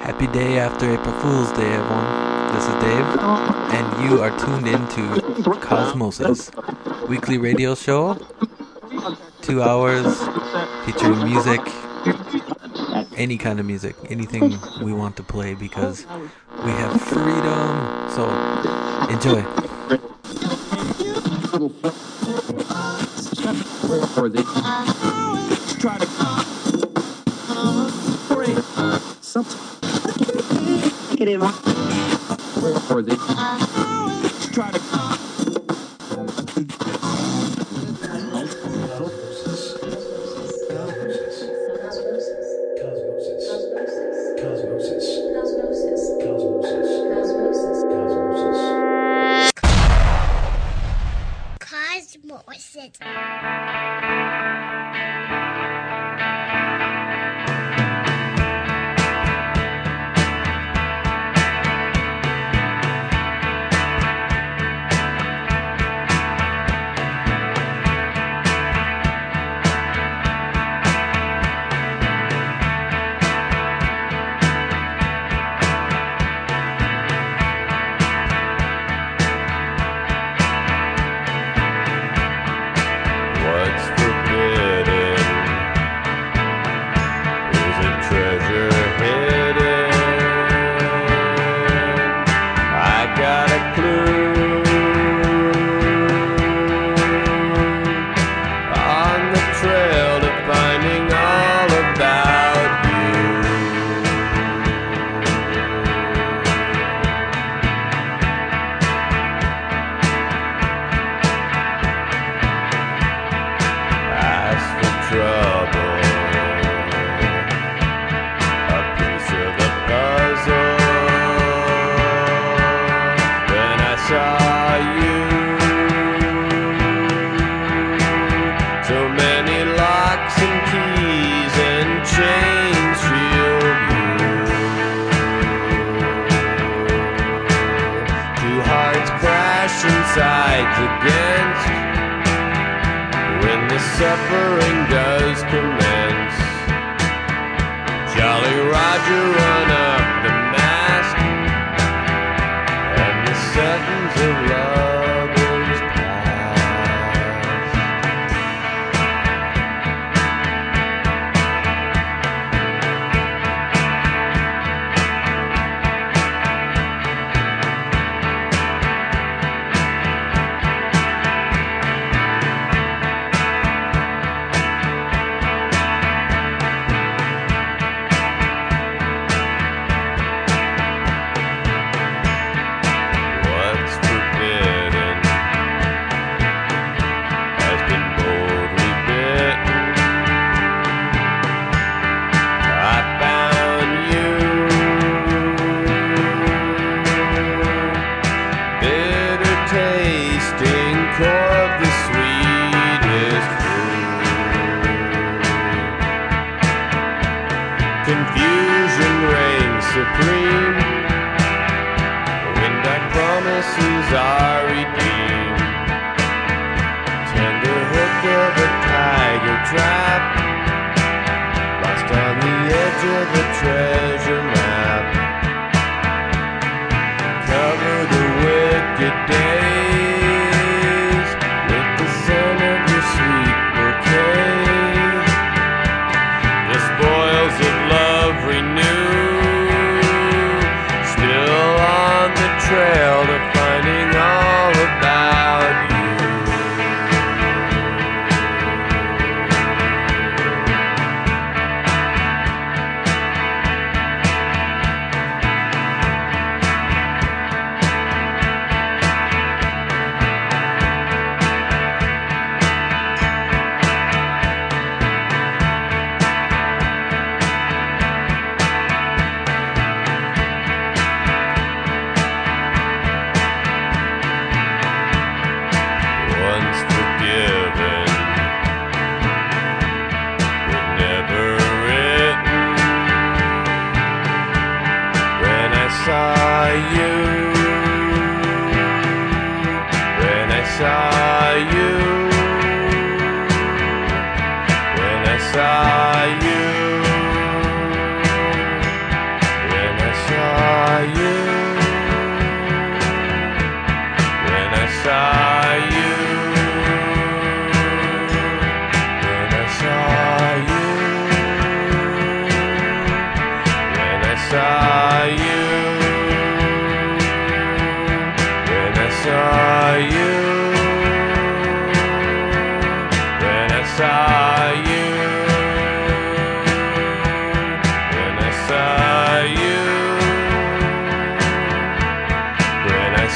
Happy day after April Fool's Day, everyone. This is Dave, and you are tuned into Cosmosis, weekly radio show, 2 hours, featuring music, any kind of music, anything we want to play because we have freedom, so enjoy. I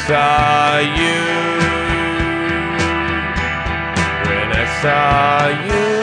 When I saw you.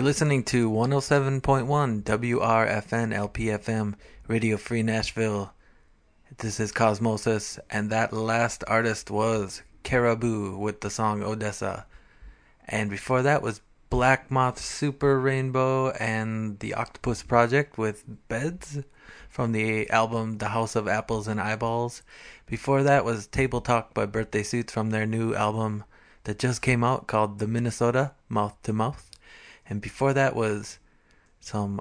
Listening to 107.1 WRFN LPFM, Radio Free Nashville. This is Cosmosis, and that last artist was Caribou with the song Odessa. And before that was Black Moth Super Rainbow and The Octopus Project with Beds from the album The House of Apples and Eyeballs. Before that was Table Talk by Birthday Suits from their new album that just came out called The Minnesota Mouth to Mouth. And before that was some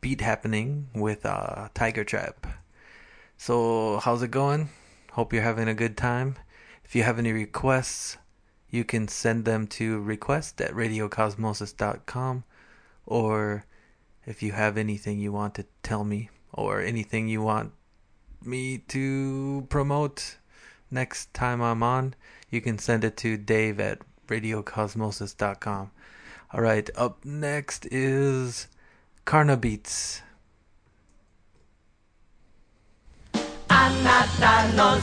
beat happening with Tiger Trap. So how's it going? Hope you're having a good time. If you have any requests, you can send them to request@radiocosmosis.com, or if you have anything you want to tell me or anything you want me to promote next time I'm on, you can send it to dave@radiocosmosis.com. All right, up next is Carnabeats. I'm not gonna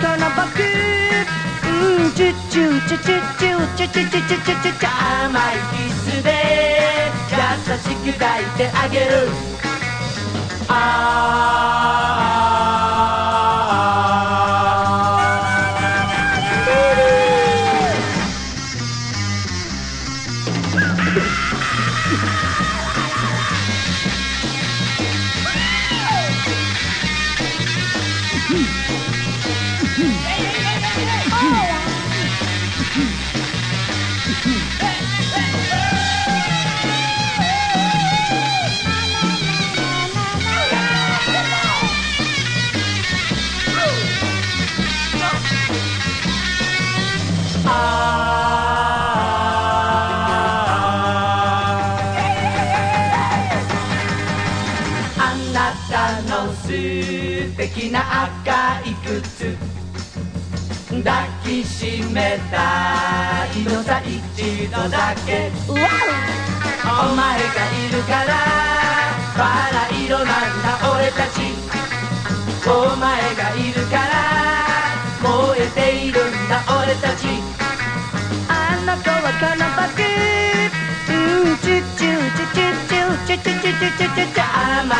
turn up a good choo choo choo choo choo choo choo choo choo choo choo choo. 甘いキスで優しく抱いてあげる。抱きしめたいのさ一度だけお前がいるからバラ色なんだ俺たちお前がいるから燃えているんだ俺たちあの子はこの僕チュチュチュチュチュチュチュチュチュチュチュ甘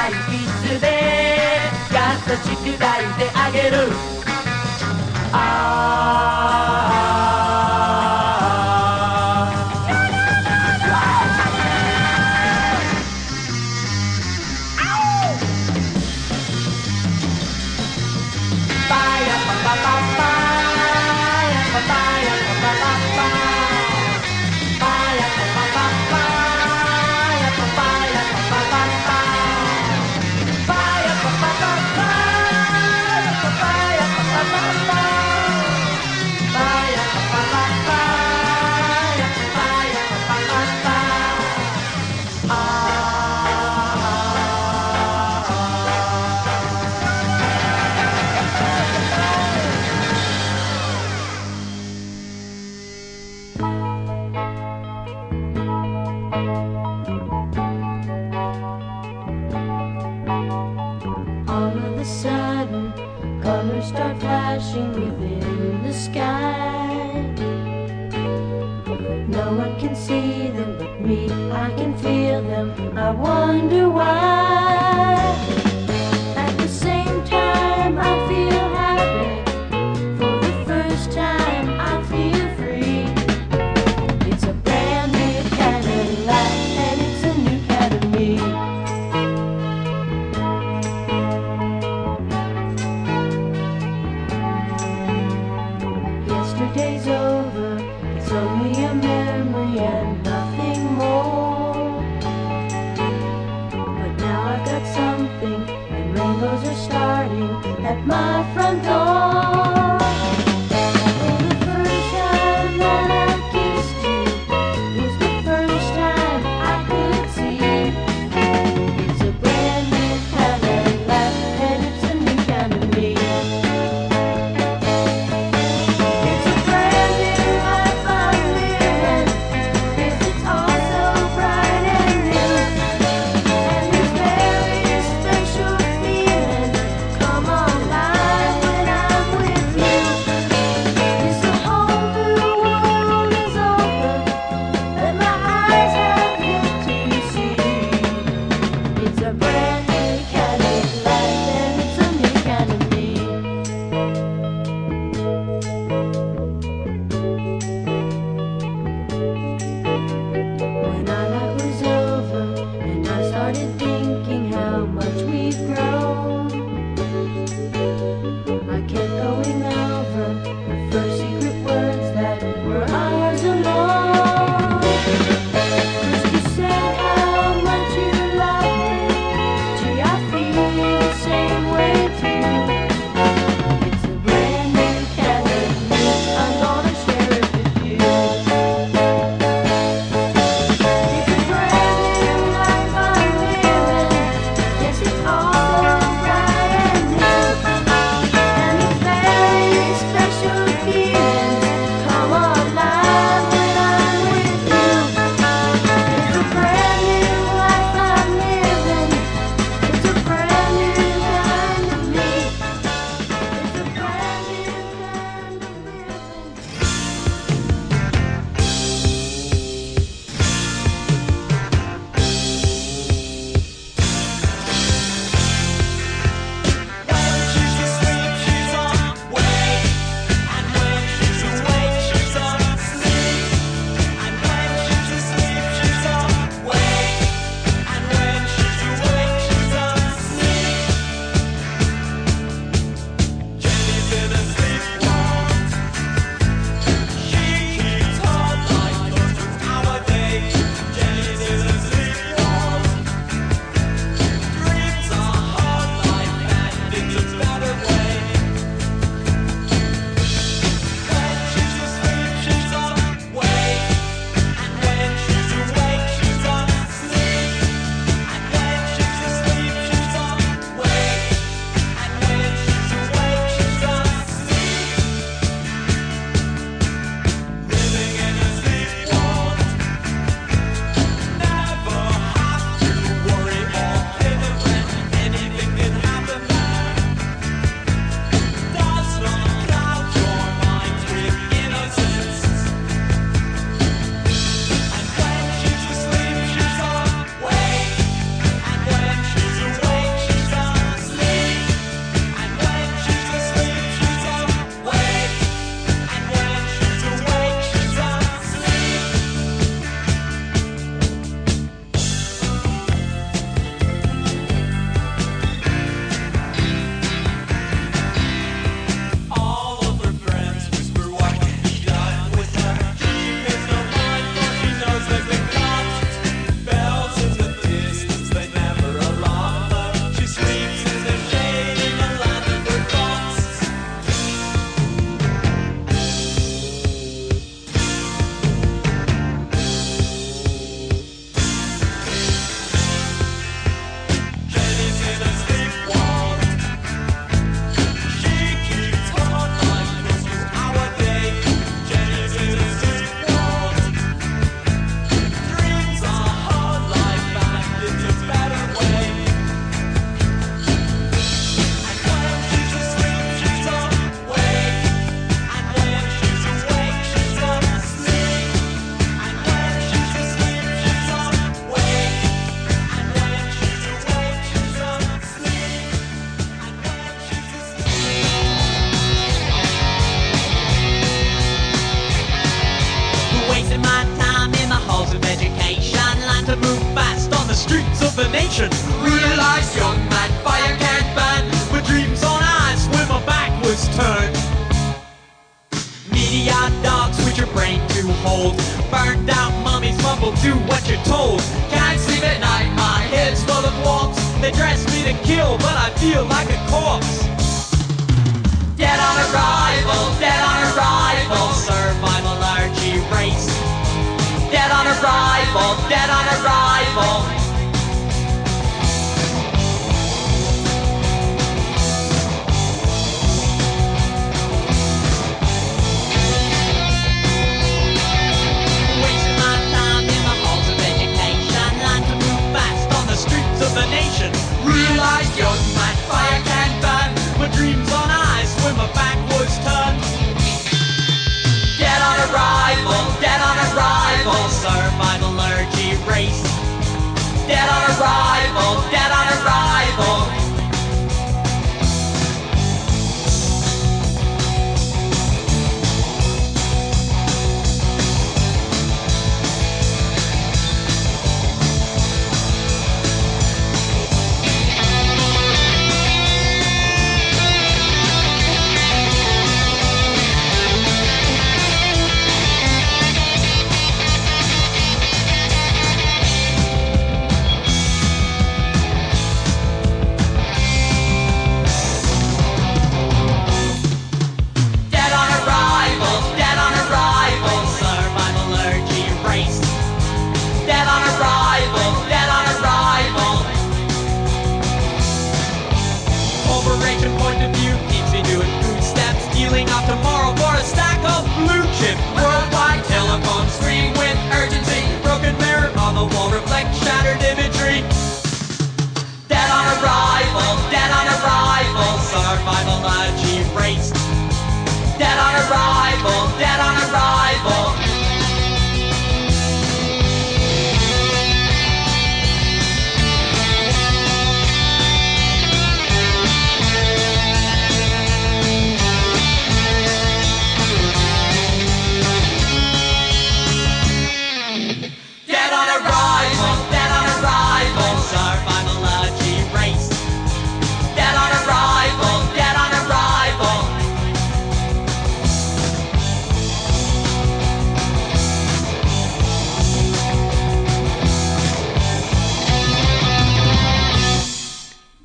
いキスで優しく抱いてあげる brain to hold. Burned out mummies mumble, do what you're told. Can't sleep at night, my head's full of warps. They dress me to kill, but I feel like a corpse. Dead on arrival, dead on arrival, survival allergy race. Dead on arrival, dead on arrival. Of the nation, realize young man fire can burn. With dreams on ice, when my back was turned. Dead on arrival, survival energy race. Dead on arrival. Dead on arrival. Dead on arrival, dead on arrival, survival allergy race. Dead on arrival, dead on arrival.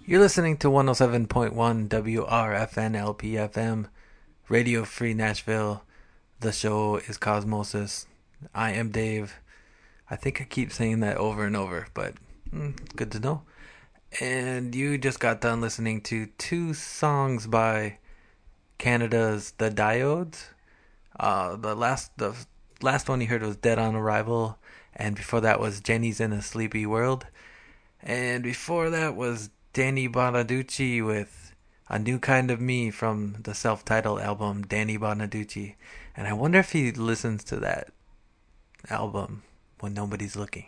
You're listening to 107.1 WRFN LPFM, Radio Free Nashville. The show is Cosmosis. I am Dave. I think I keep saying that over and over, but good to know. And you just got done listening to two songs by Canada's The Diodes. The last one you heard was Dead on Arrival, and before that was Jenny's in a Sleepy World, and before that was Danny Bonaducci with A New Kind of Me from the self-titled album Danny Bonaducci. And I wonder if he listens to that album when nobody's looking.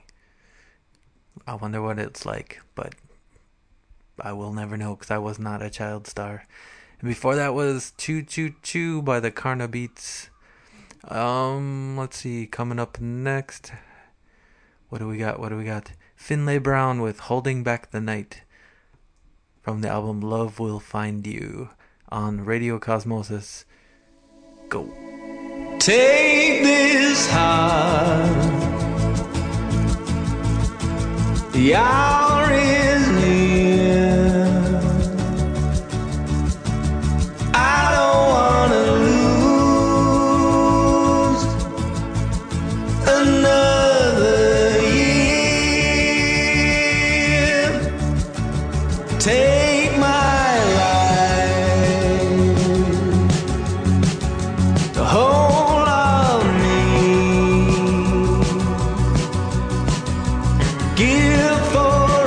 I wonder what it's like, but I will never know because I was not a child star. And before that was Choo Choo Choo by the Carnabeats. Let's see, coming up next. What do we got? Finlay Brown with Holding Back the Night, from the album Love Will Find You on Radio Cosmosis. Go. Take this heart. The hour is near. I don't want to lose another year. Take my life, the whole of me, give for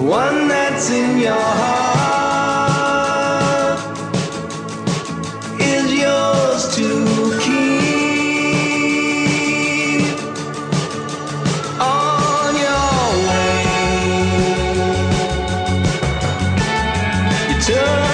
the one that's in your heart is yours to keep on your way. You turn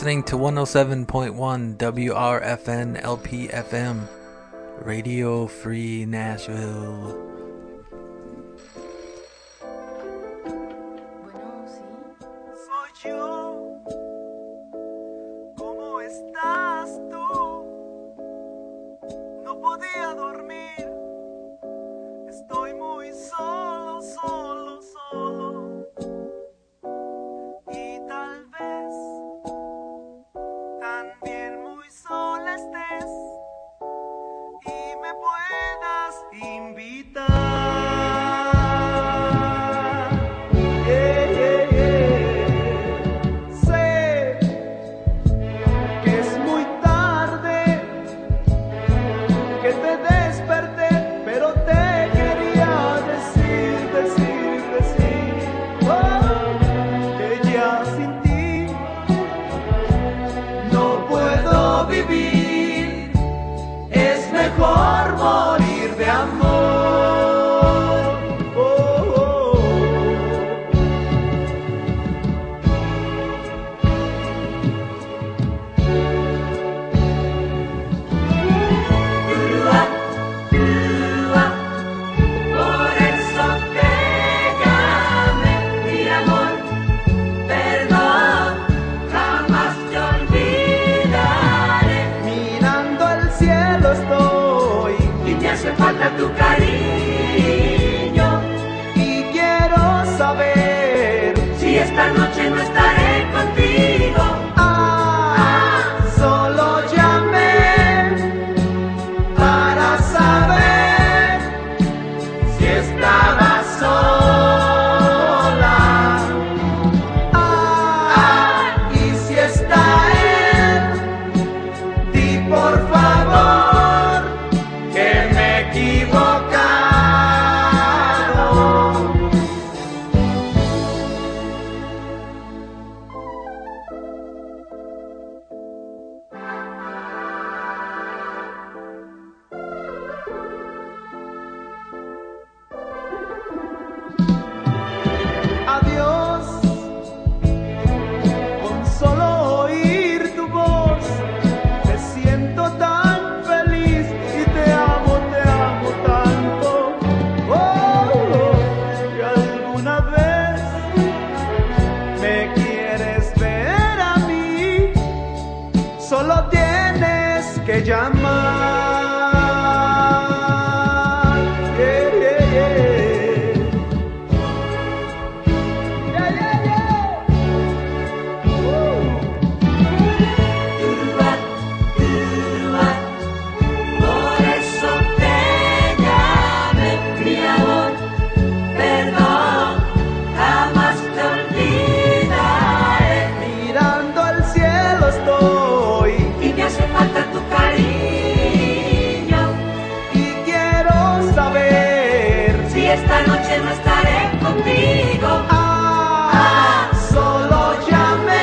listening to 107.1 WRFN LPFM, Radio Free Nashville. Solo llame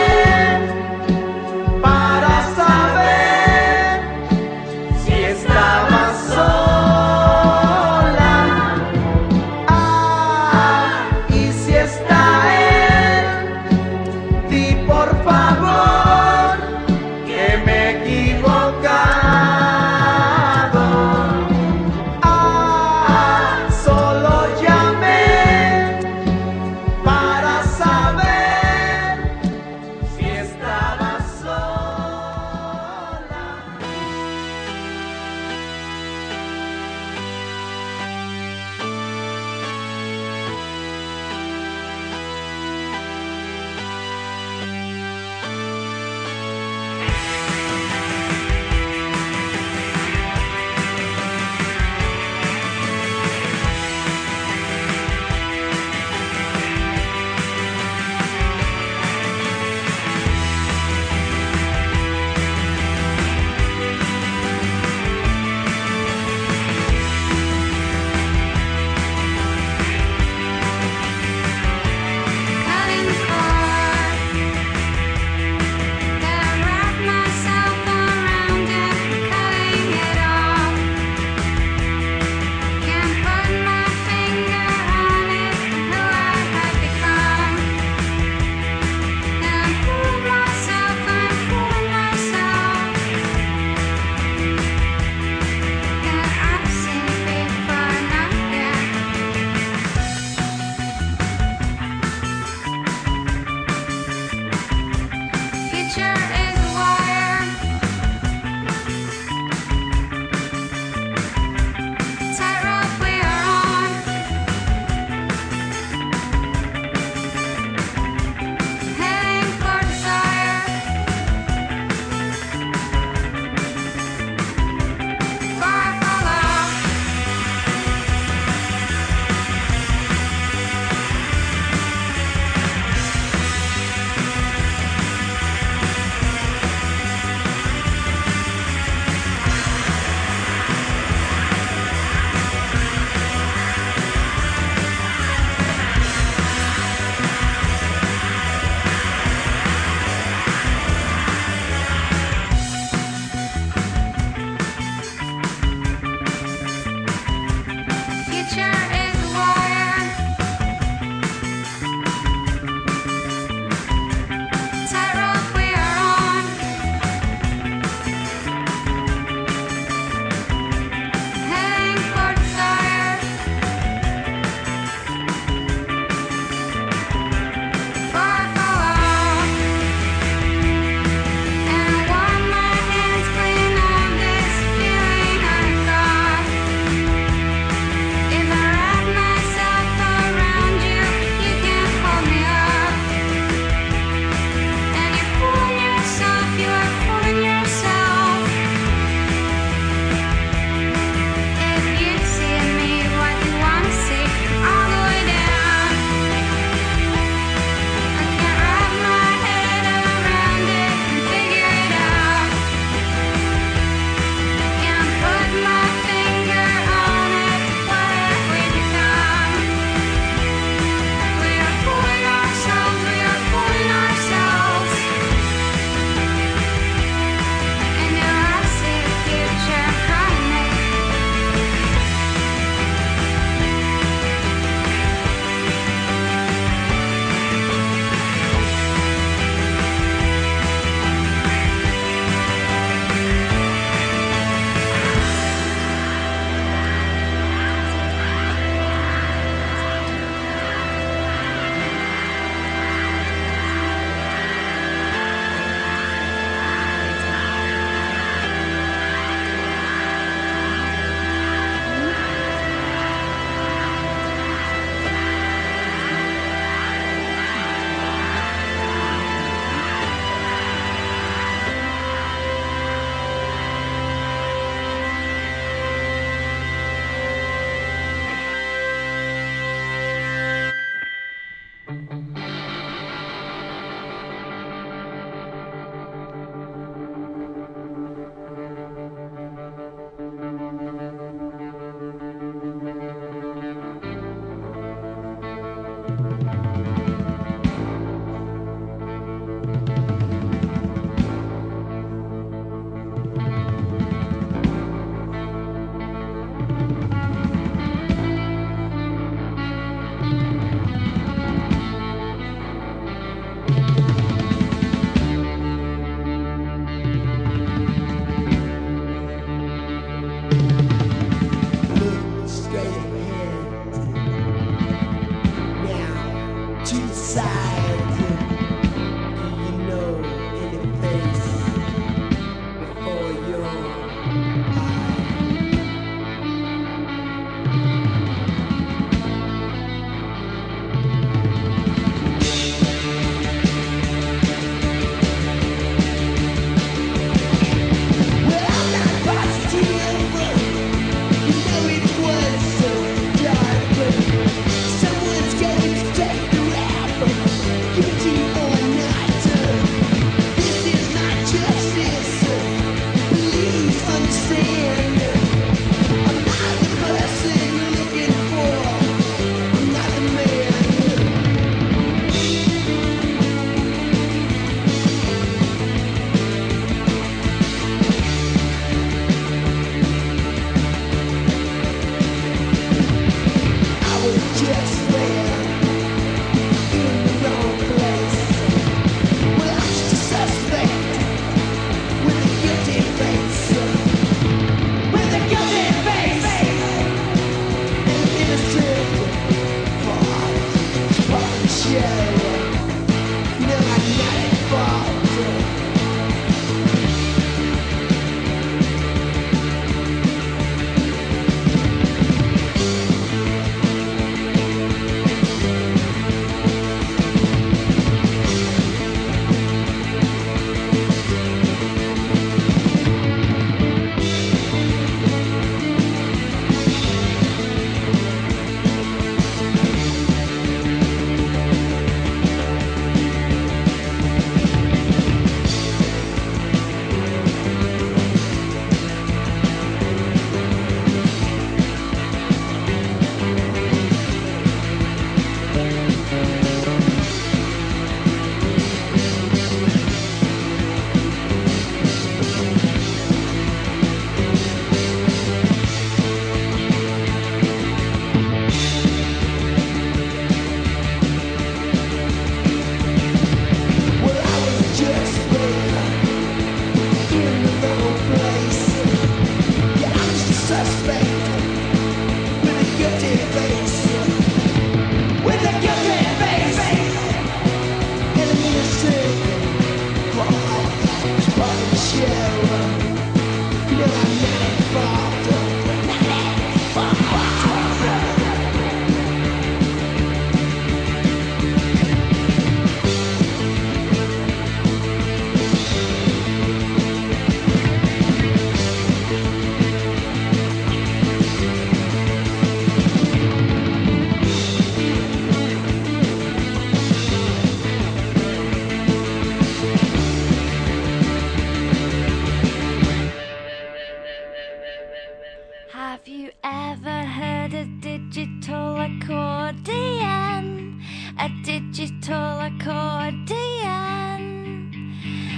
Have you ever heard a digital accordion? A digital accordion.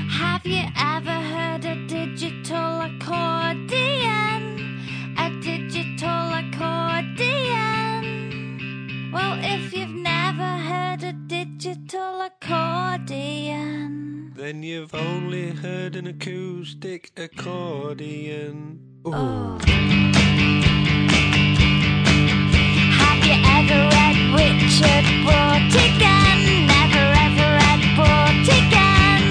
Have you ever heard a digital accordion? A digital accordion. Well, if you've never heard a digital accordion, then you've only heard an acoustic accordion. Ooh. Oh. Have you ever read Richard Brautigan? Never ever read Brautigan.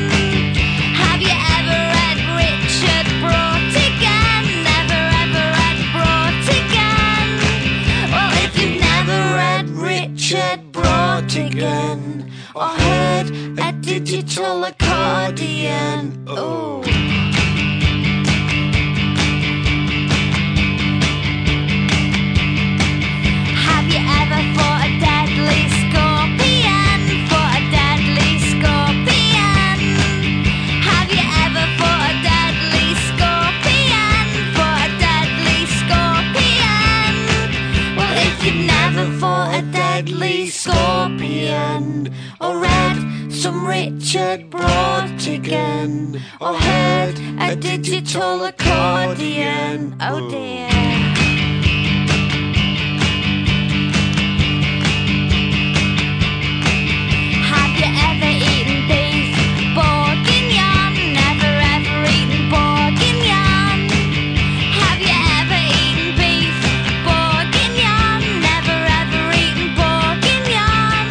Have you ever read Richard Brautigan? Never ever read Brautigan. Well, if you've never read Richard Brautigan or heard a digital accordion, oh. Scorpion, or read some Richard Brautigan, or heard a digital accordion. Oh dear. Have you ever eaten beef bourguignon? Never ever eaten bourguignon. Have you ever eaten beef bourguignon? Never ever eaten bourguignon.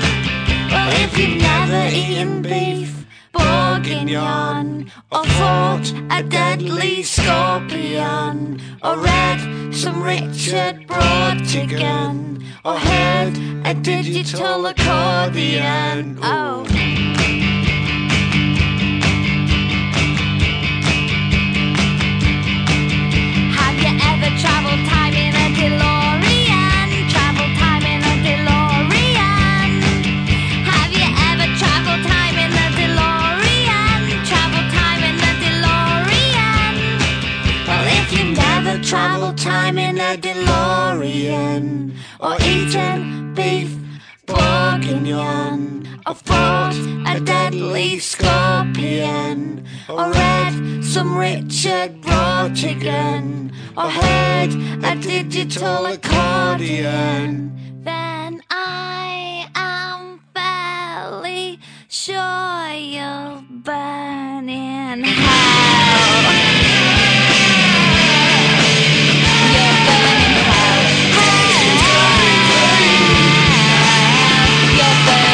Well, if you've never eaten beef bourguignon, or fought a deadly scorpion, or read some Richard Brautigan, or heard a digital accordion. Oh. Have you ever traveled time in a DeLorean? Traveled time in a DeLorean. Have you ever traveled time in a DeLorean? Traveled time in a DeLorean. Well, if you've never traveled time in a DeLorean, or eaten beef bourguignon, or fought a deadly scorpion, or read some Richard Brautigan, or heard a digital accordion, then I am fairly sure you'll burn in hell. You'll burn.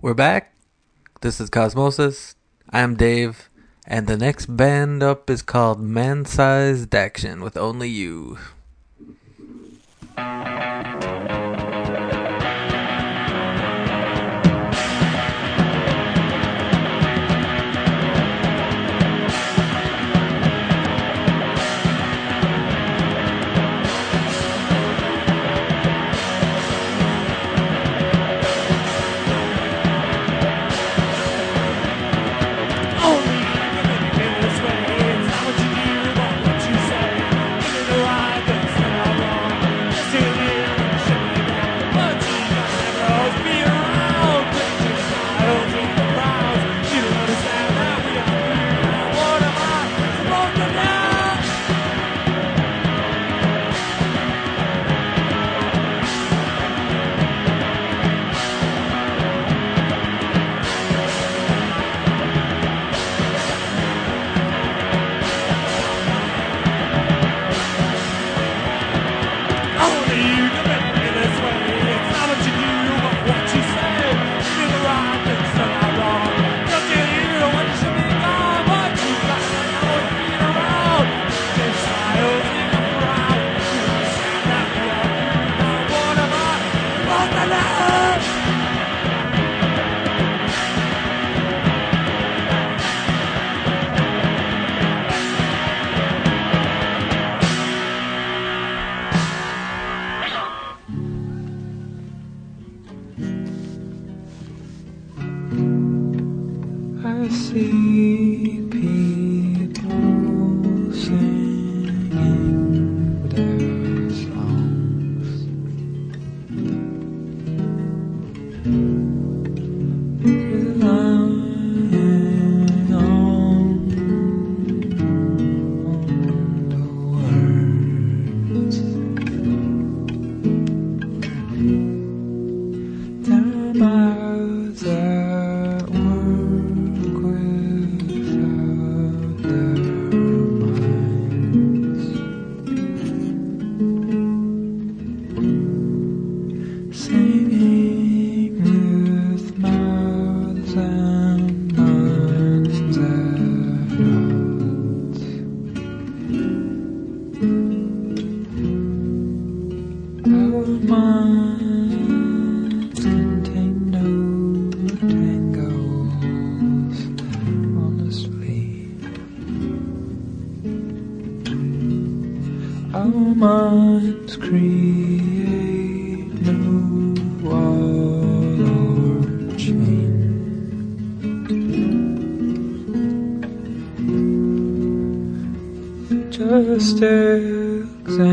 We're back. This is Cosmosis. I'm Dave. And the next band up is called Man Sized Action with Only You. Just examine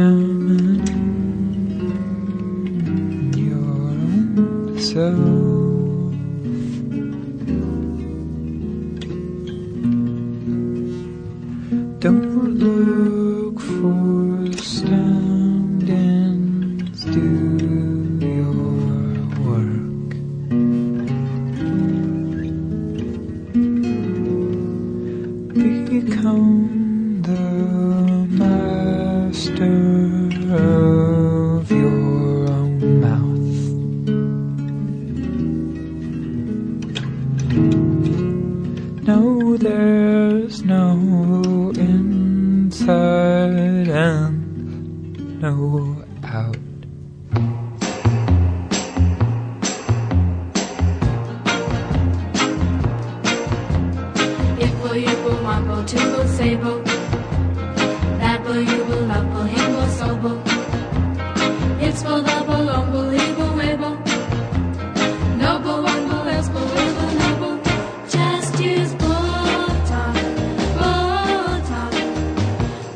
your own self. Don't look for stand-ins, do your work. Become of your own mouth. No, there's no inside and no out. It will, you will, one will, two will, say will. That will, you will, love will, him will, so will. It's will, love will, long will, he will, we will. Noble, one will, else will, we will, noble. Just use bold talk,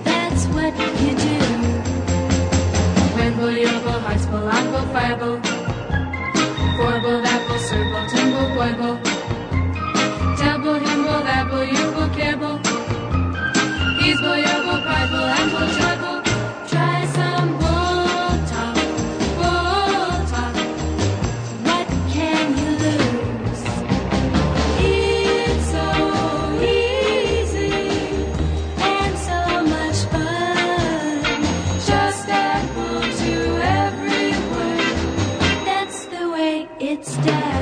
that's what you do. When will, you will, hearts will, I will, fire will. Four will, that will, serve will, ten will, boy will. Double, him will, that will, you will, care will. Ease will, your will, pride will, and will, joy will. Try some bold talk, what can you lose? It's so easy and so much fun. Just add bold to every word, that's the way it's done.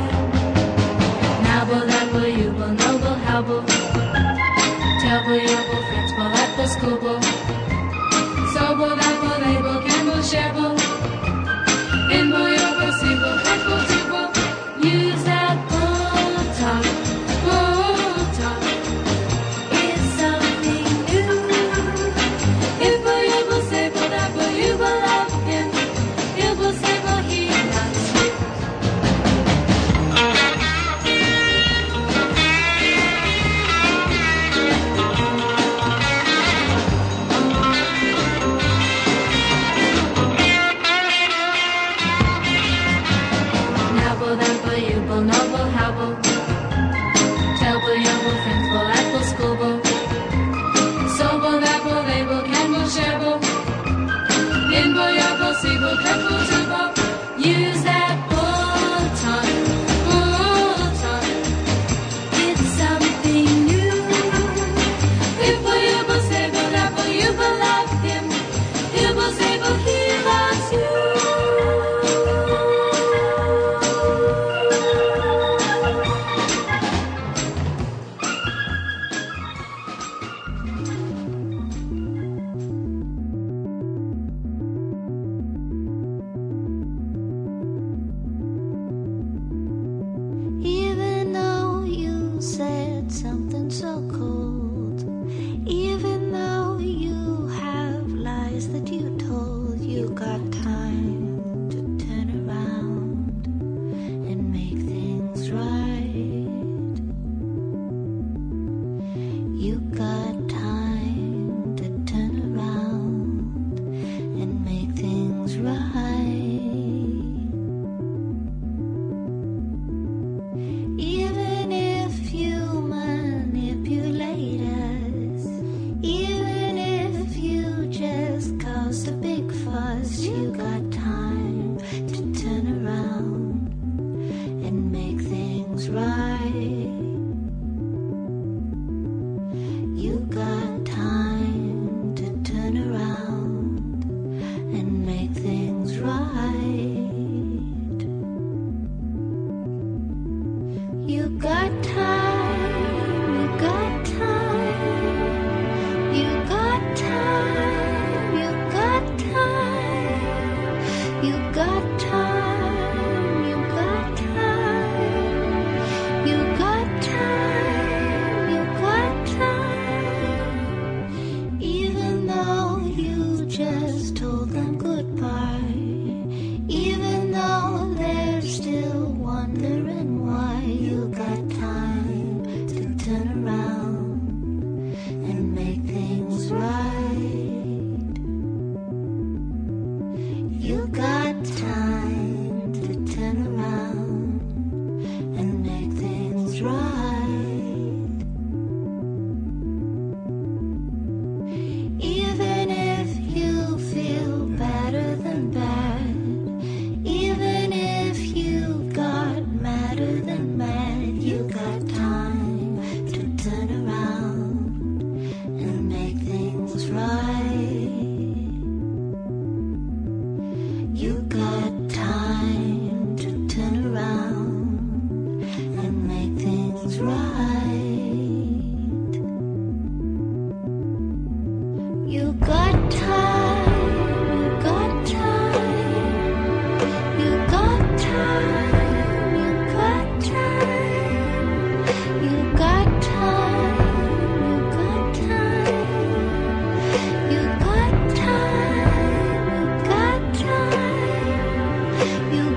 You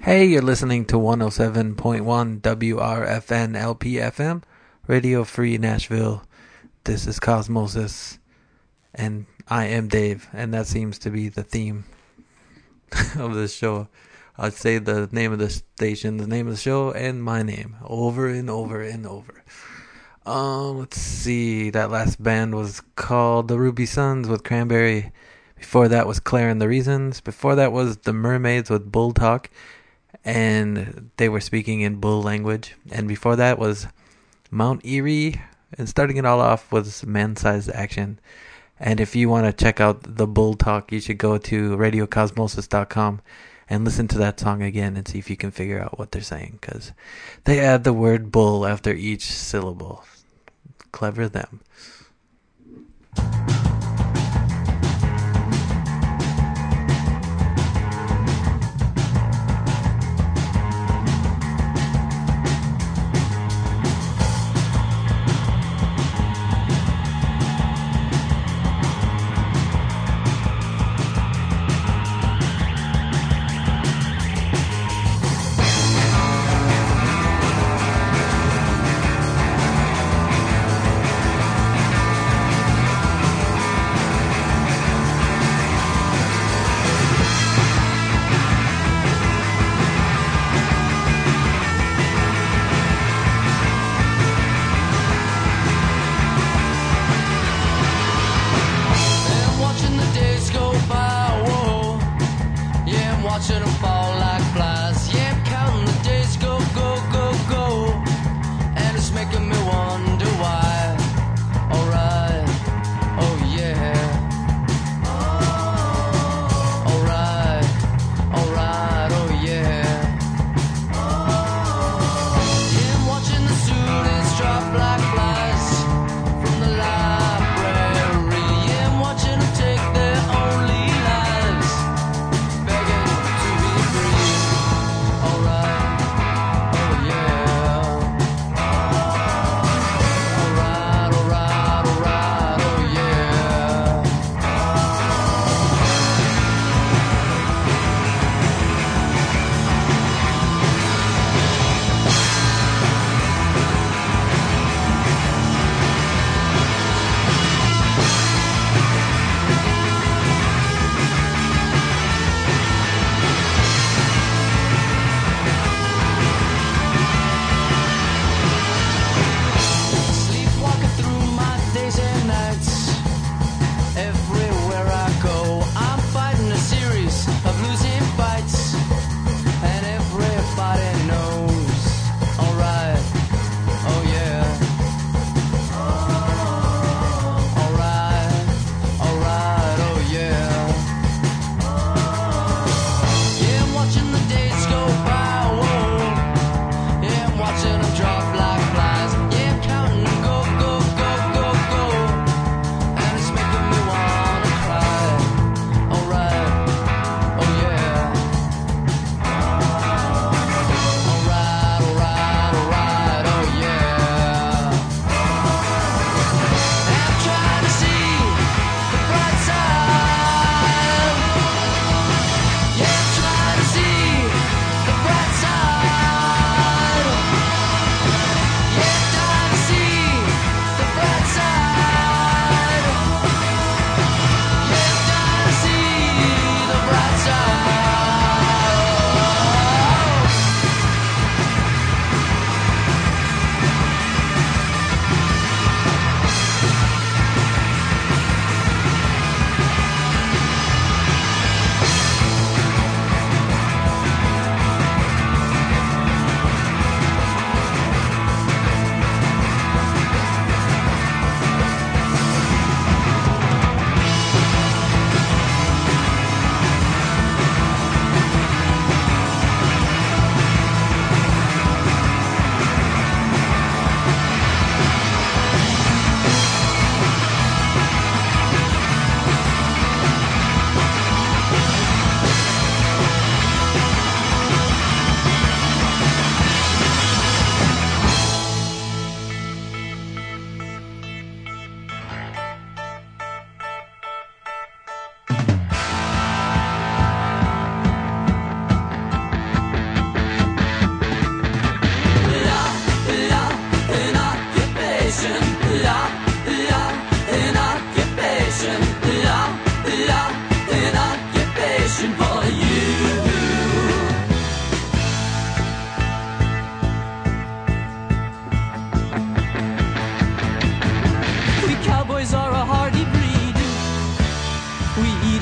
Hey, you're listening to 107.1 WRFN LPFM, Radio Free Nashville. This is Cosmosis, and I am Dave, and that seems to be the theme of this show. I'd say the name of the station, the name of the show, and my name, over and over and over. Let's see, that last band was called The Ruby Suns with Cranberry. Before that was Claire and the Reasons. Before that was The Mermaids with Bull Talk. And they were speaking in bull language. And before that was Mount Erie. And starting it all off was Man Sized Action. And if you want to check out the bull talk, you should go to radiocosmosis.com and listen to that song again and see if you can figure out what they're saying. Because they add the word bull after each syllable. Clever them.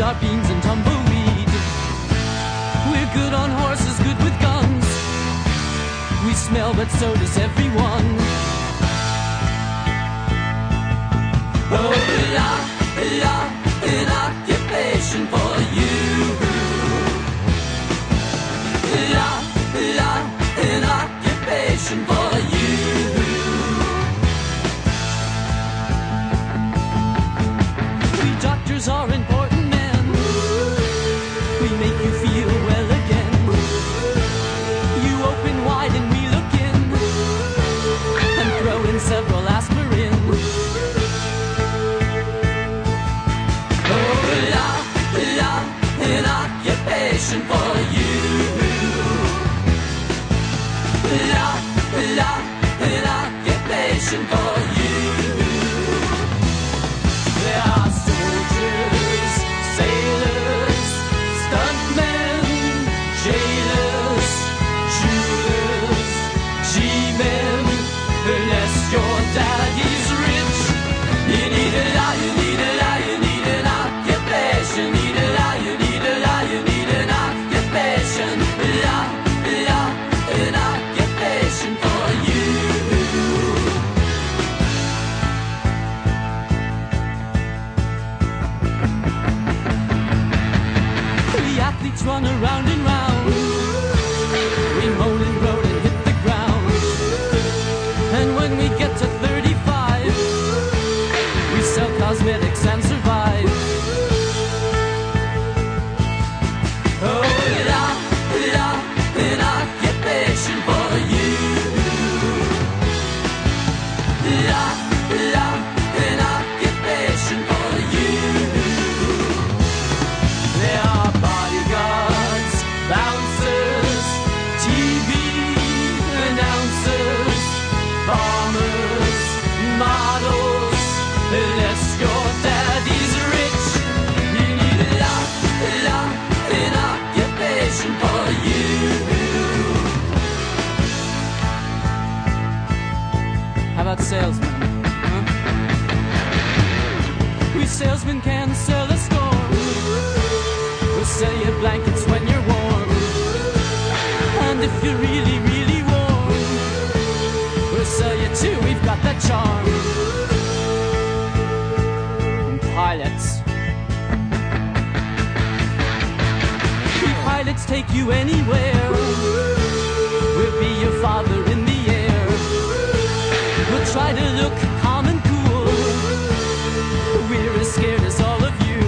shot beams and tumbleweed. We're good on horses, good with guns. We smell, but so does everyone. Oh, la, la, an occupation for you. La, la, an occupation for you. Doctors are important men. We make you feel well again. You open wide and we look in and throw in several aspirin. Oh, la, la, an occupation for you. La, la, an occupation for you. Run around and round. We moan and groan and hit the ground. And when we get to 35, we sell cosmetics and survive. Oh, la, la, an occupation for you. La, la, an occupation for you. Salesman, huh? We salesmen can sell a storm. We'll sell you blankets when you're warm. And if you're really, really warm, we'll sell you too, we've got that charm. And pilots. We pilots take you anywhere. We'll be your father in the air. Try to look calm and cool. We're as scared as all of you.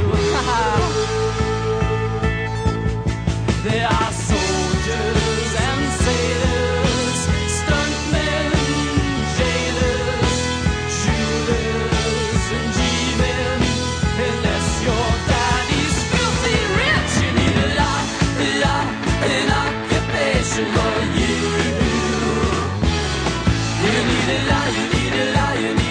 There are soldiers and sailors, stuntmen, jailers, shooters and G-men. Unless your daddy's filthy rich, you need a lot, an occupation for you. You need a lot, you need a lot, you need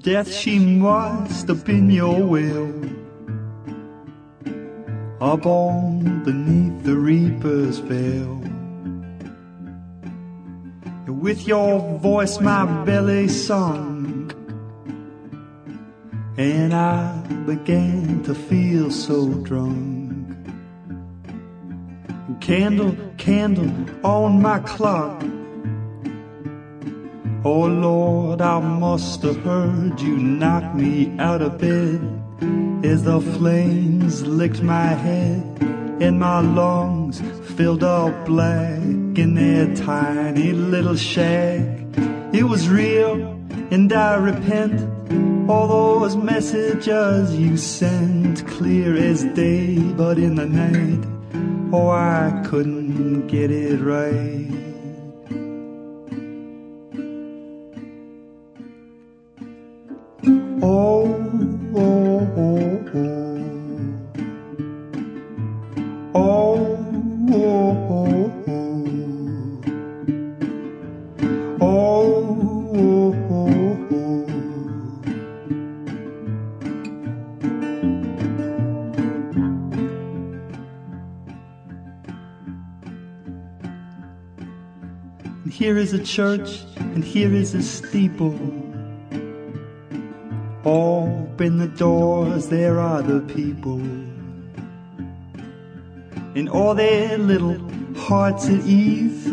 Death, she must have been your will, up on beneath the reaper's veil. With your voice my belly sung, and I began to feel so drunk. Candle, candle on my clock, oh Lord, I must have heard you knock me out of bed as the flames licked my head and my lungs filled all black in their tiny little shack. It was real and I repent all those messages you sent, clear as day but in the night, oh I couldn't get it right. Oh, oh, oh, oh, oh, oh, oh, oh, oh, oh. And here is a church, and here is a steeple. Open the doors, there are the people, and all their little hearts at ease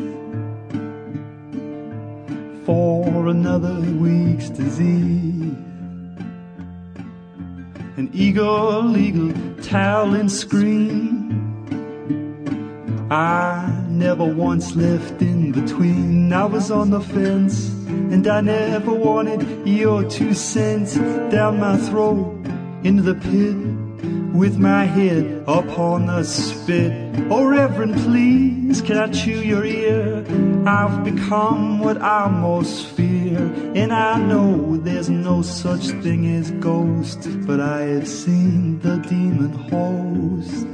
for another week's disease. An eagle howl and scream, I never once left in between. I was on the fence and I never wanted your 2 cents down my throat, into the pit with my head upon the spit. Oh Reverend, please, can I chew your ear? I've become what I most fear, and I know there's no such thing as ghosts, but I have seen the demon host.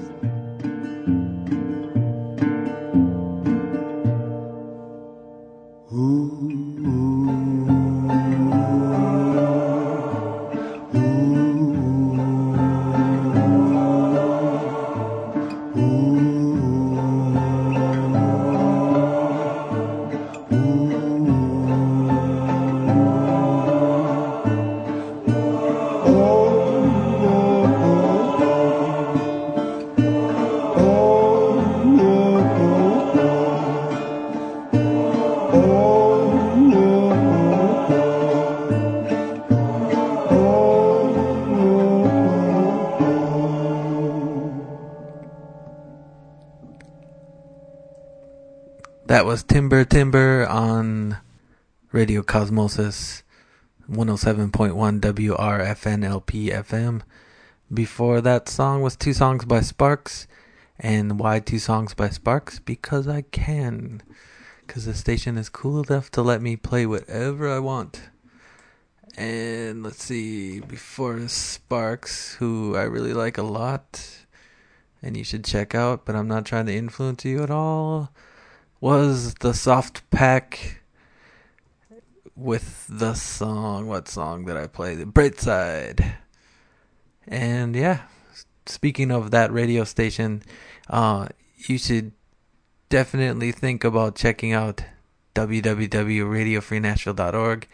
That was Timber on Radio Cosmosis 107.1 WRFN LPFM. Before that song was 2 songs by Sparks. And why 2 songs by Sparks? Because I can. Because the station is cool enough to let me play whatever I want. And let's see, before Sparks, who I really like a lot and you should check out, but I'm not trying to influence you at all, was The Soft Pack with the song, what song did I play? The Brightside. And yeah, speaking of that radio station, you should definitely think about checking out www.radiofreenashville.org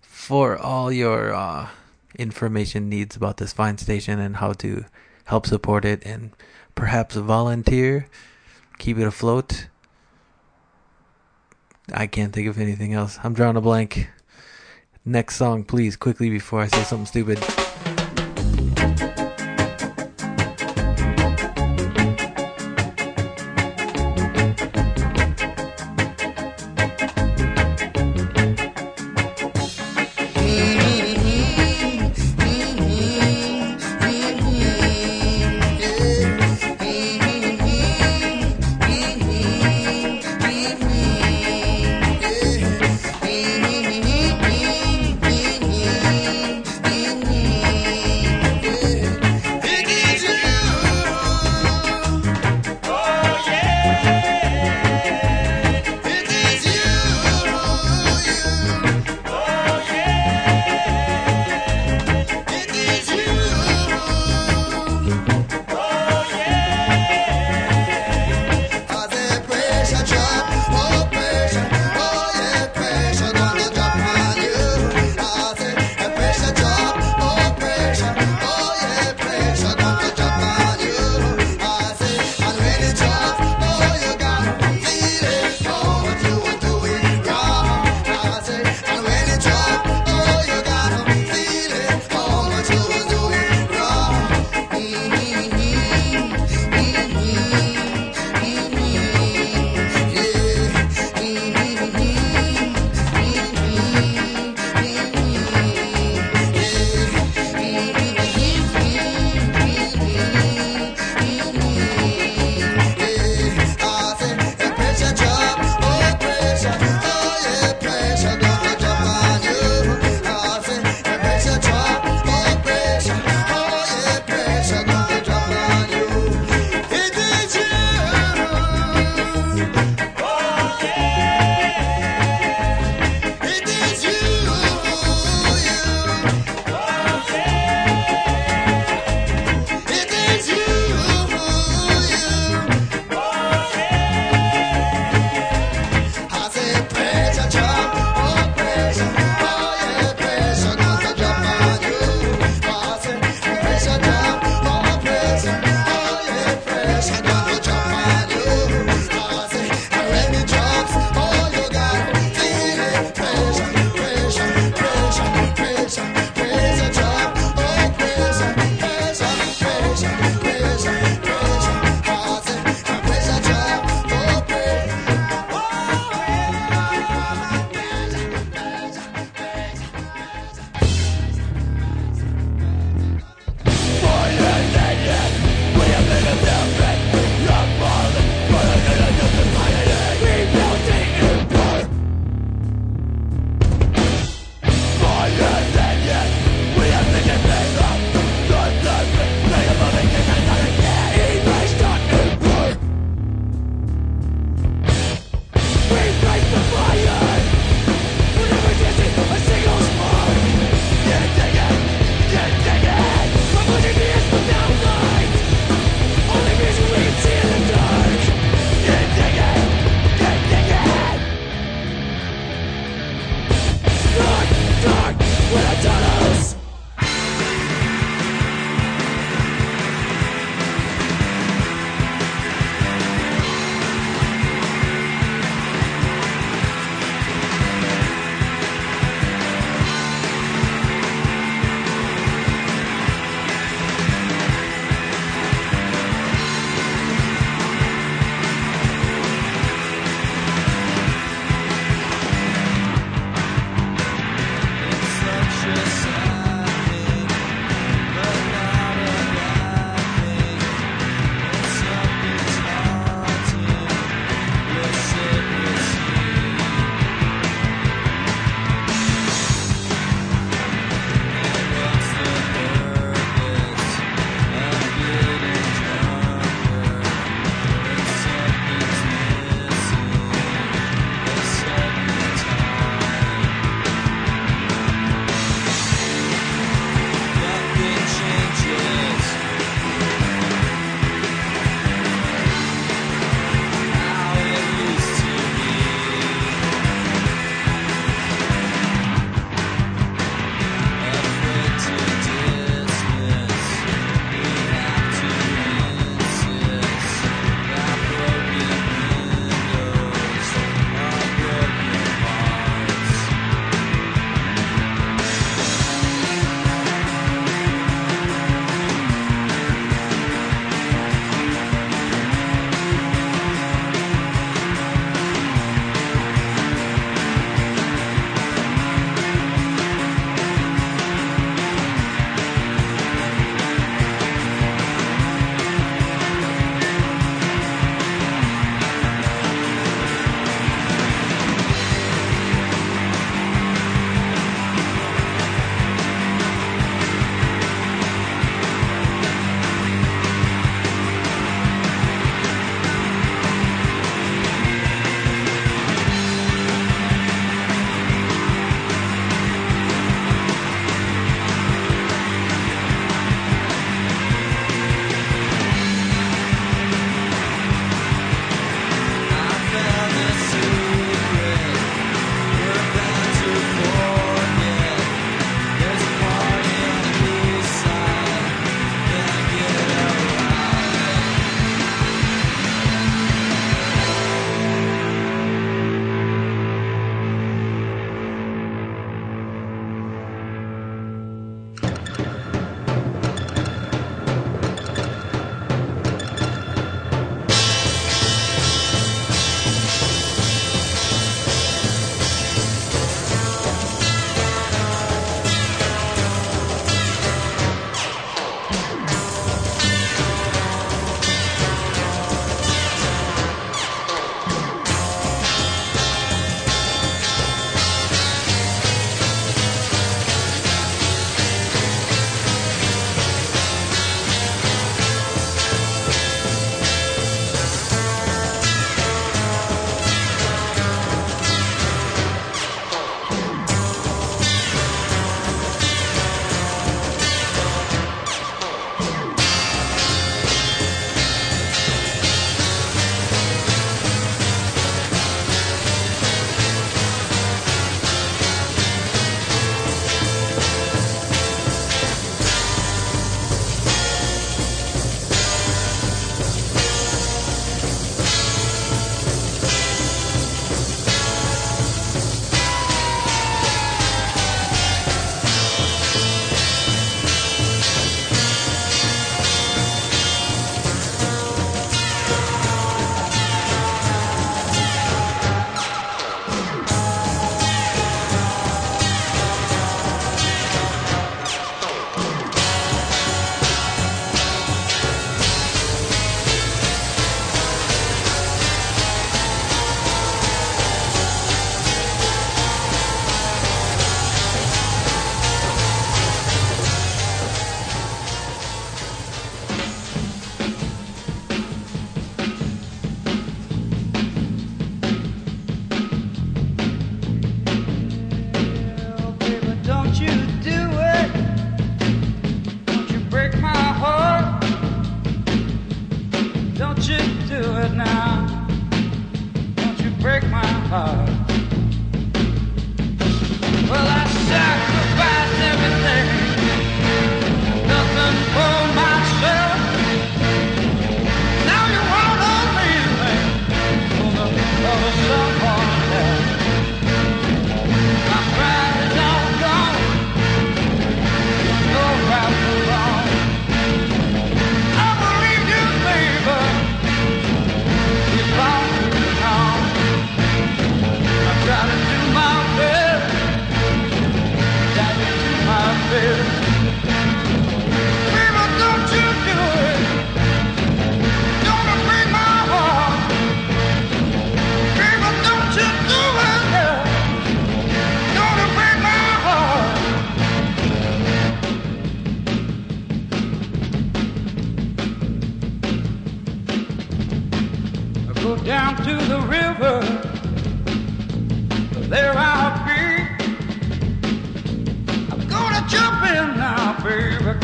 for all your information needs about this fine station and how to help support it and perhaps volunteer, keep it afloat. I can't think of anything else. I'm drawing a blank. Next song, please, quickly, before I say something stupid.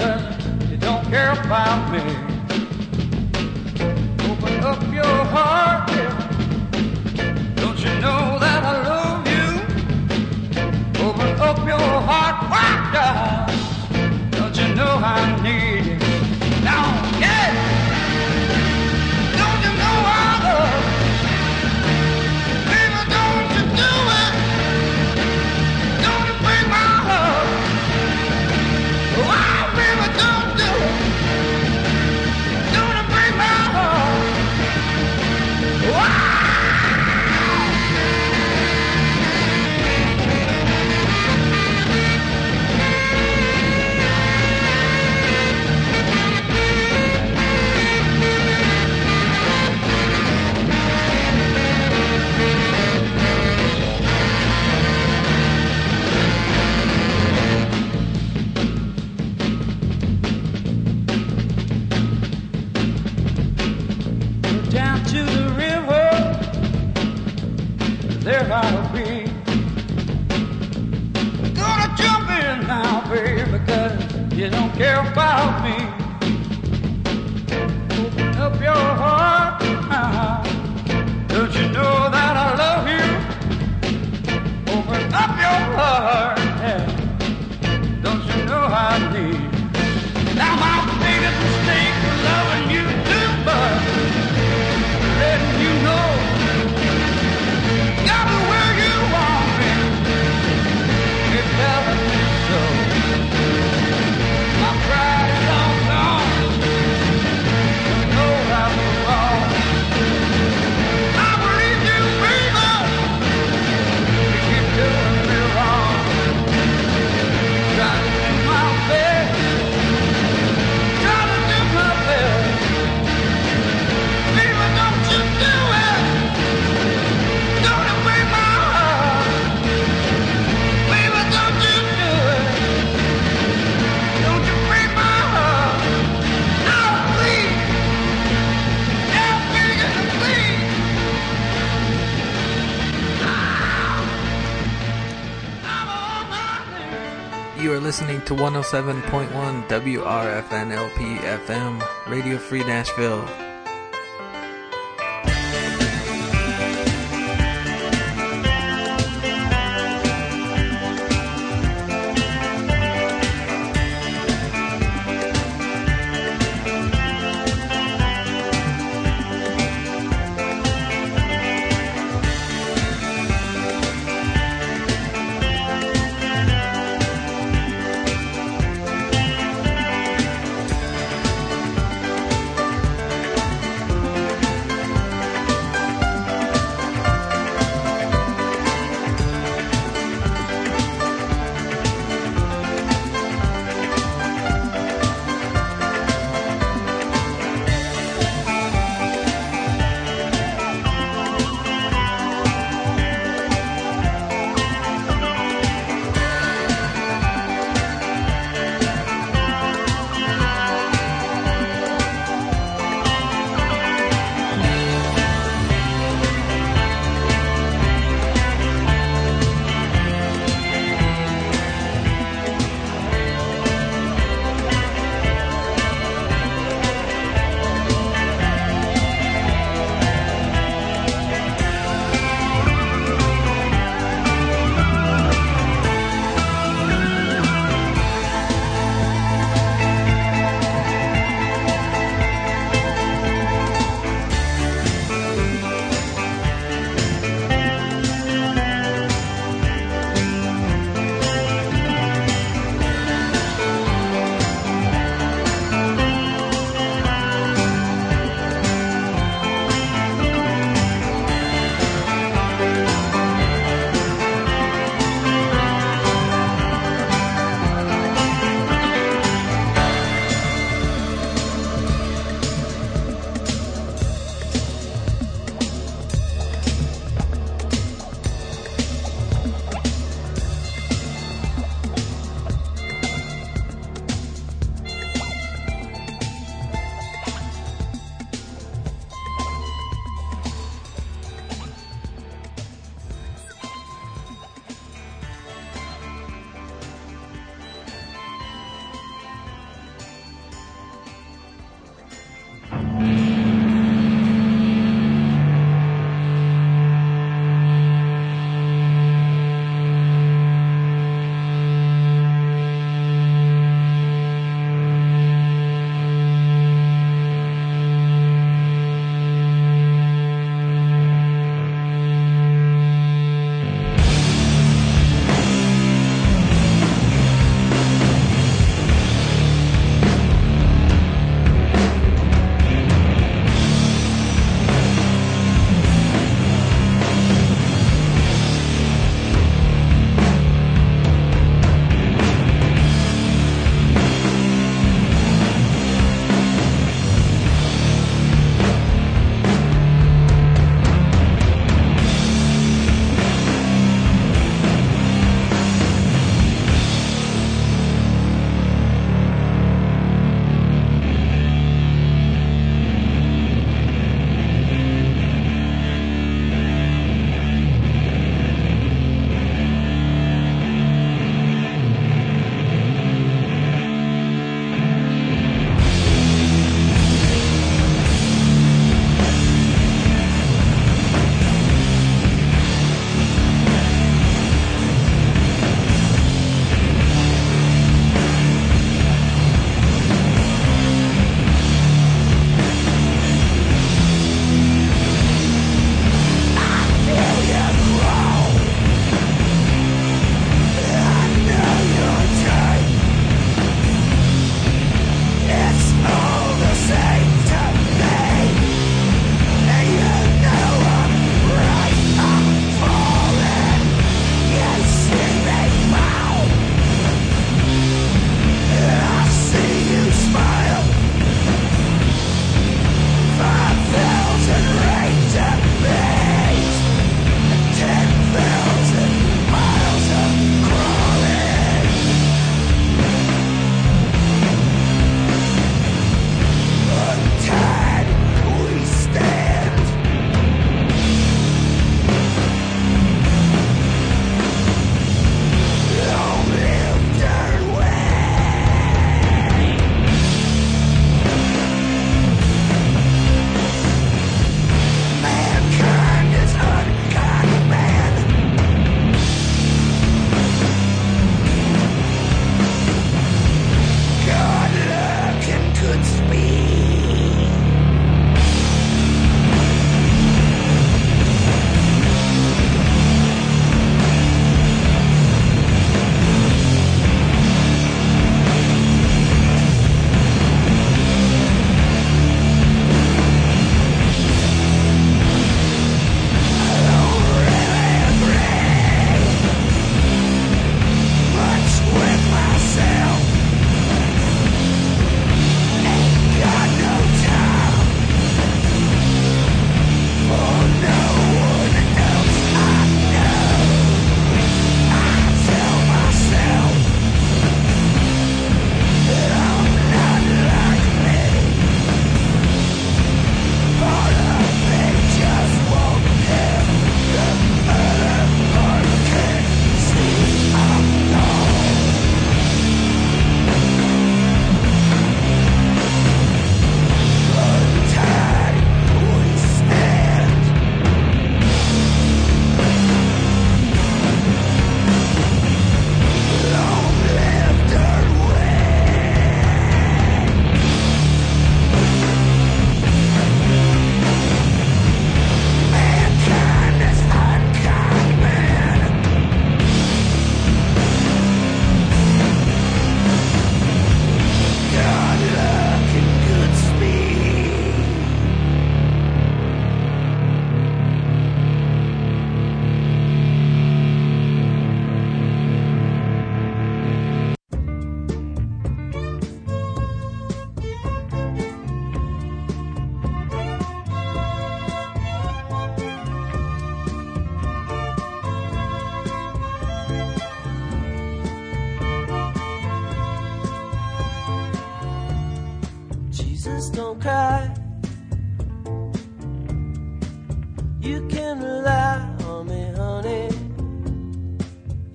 nothing, you don't care about me. Open up your heart, dear. Don't you know that I love you? Open up your heart, why, darling? Don't you know I need you? Now, yeah! Don't you know I love you? Baby, don't you do it. Don't you break my heart. Why, baby, don't do it. Don't you break my heart. Why? There I'll be. Gonna jump in now, baby, because you don't care about me. Open up your heart, don't you know that I love you? Open up your heart, yeah. Don't you know I need? Now my biggest mistake was loving you too much, letting you know. You are listening to 107.1 WRFN LPFM, Radio Free Nashville. cry. You can rely on me, honey.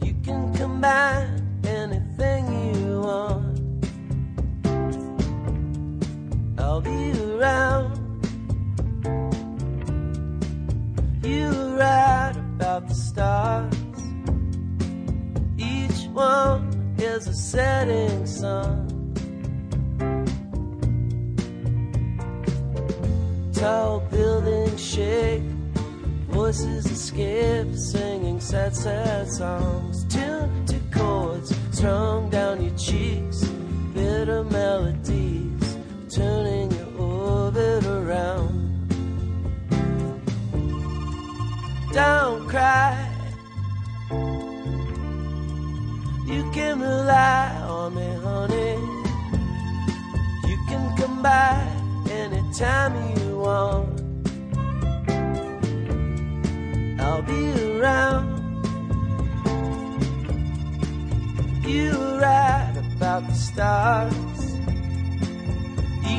You can combine anything you want. I'll be around. You were right about the stars. Each one is a setting sun. Tall buildings shake, voices escape, singing sad, sad songs. Tuned to chords strung down your cheeks, bitter melodies turning your orbit around. Don't cry. You can rely on me, honey. You can come by anytime you want. I'll be around. You were right about the stars.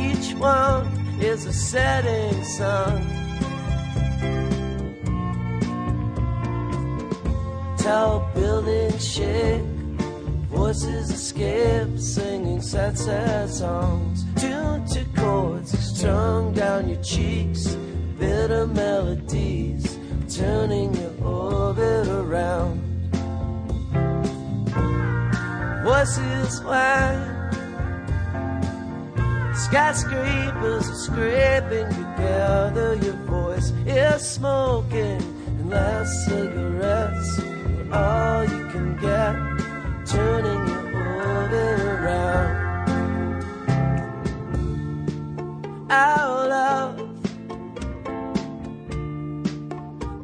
Each one is a setting sun. Tall buildings shake, voices escape, singing sad, sad songs. Tuned to chords strung down your cheeks, bitter melodies turning your orbit around. Voices whine, skyscrapers are scraping together. Your voice is smoking, and last cigarettes are all you can get, turning your orbit around. Our love,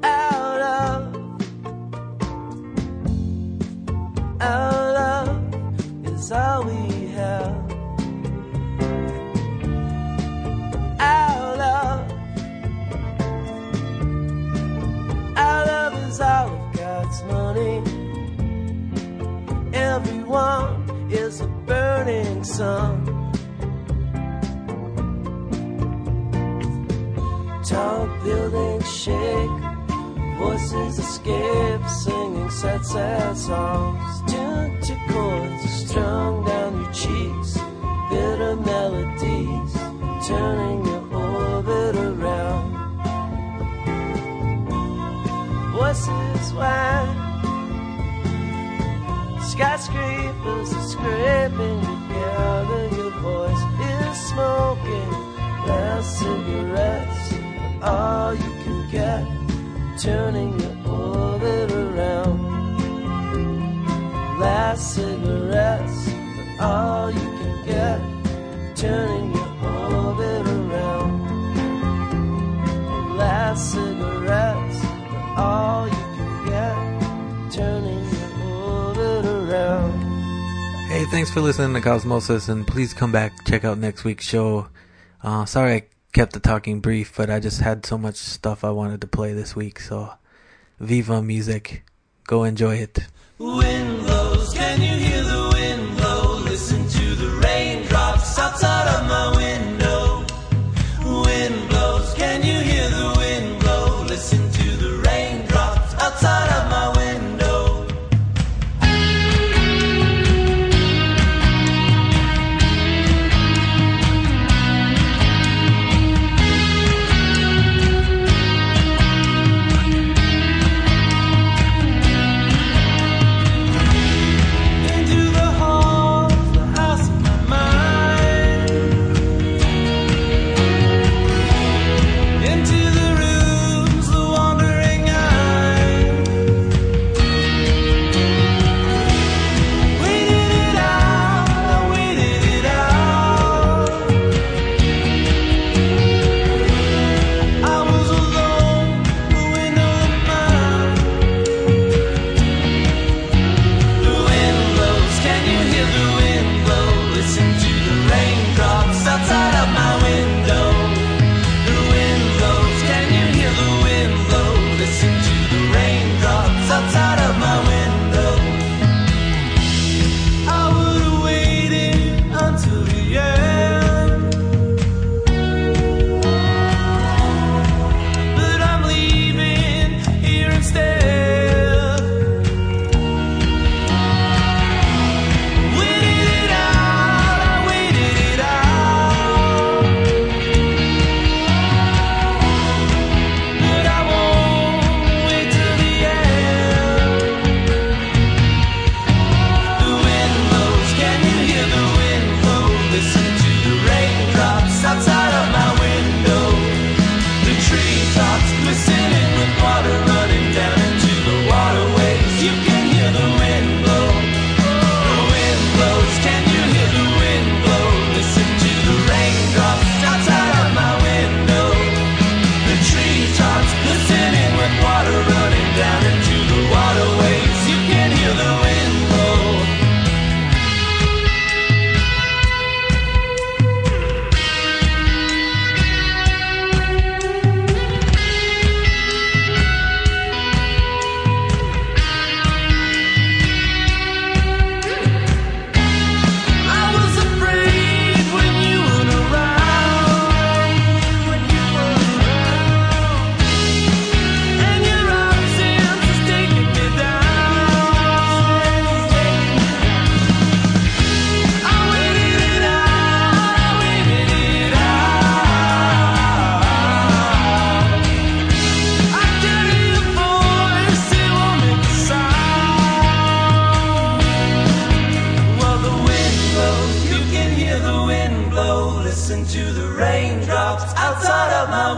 our love, our love is all we have. Our love is all of God's money. Everyone is a burning sun. Tall buildings shake, voices escape, singing sad, sad songs. Tuned to chords strung down your cheeks, bitter melodies turning your orbit around. Voices whine, skyscrapers are scraping together. Your voice is smoking, last cigarettes are all you can get, turning your orbit around. Last cigarettes are all you can get, turning your orbit around. Last cigarettes are all you can get, turning your orbit around. Hey, thanks for listening to Cosmosis, and please come back, check out next week's show. Sorry I kept the talking brief, but I just had so much stuff I wanted to play this week, so viva music, go enjoy it. Wind blows, can you hear the wind blow? Listen to the raindrops outside of my window. Wind blows, can you hear the wind blow? Listen to the raindrops outside of my window.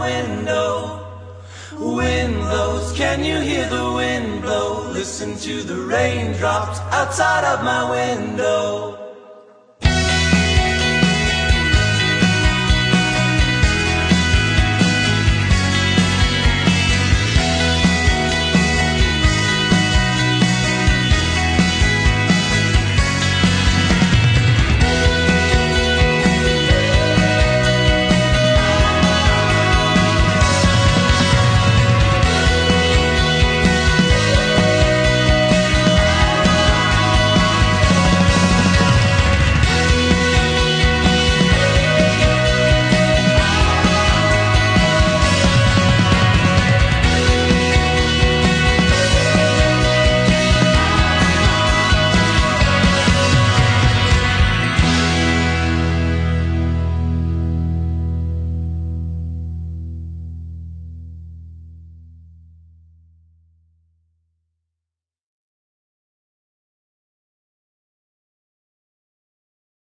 window. Wind blows, can you hear the wind blow? Listen to the raindrops outside of my window.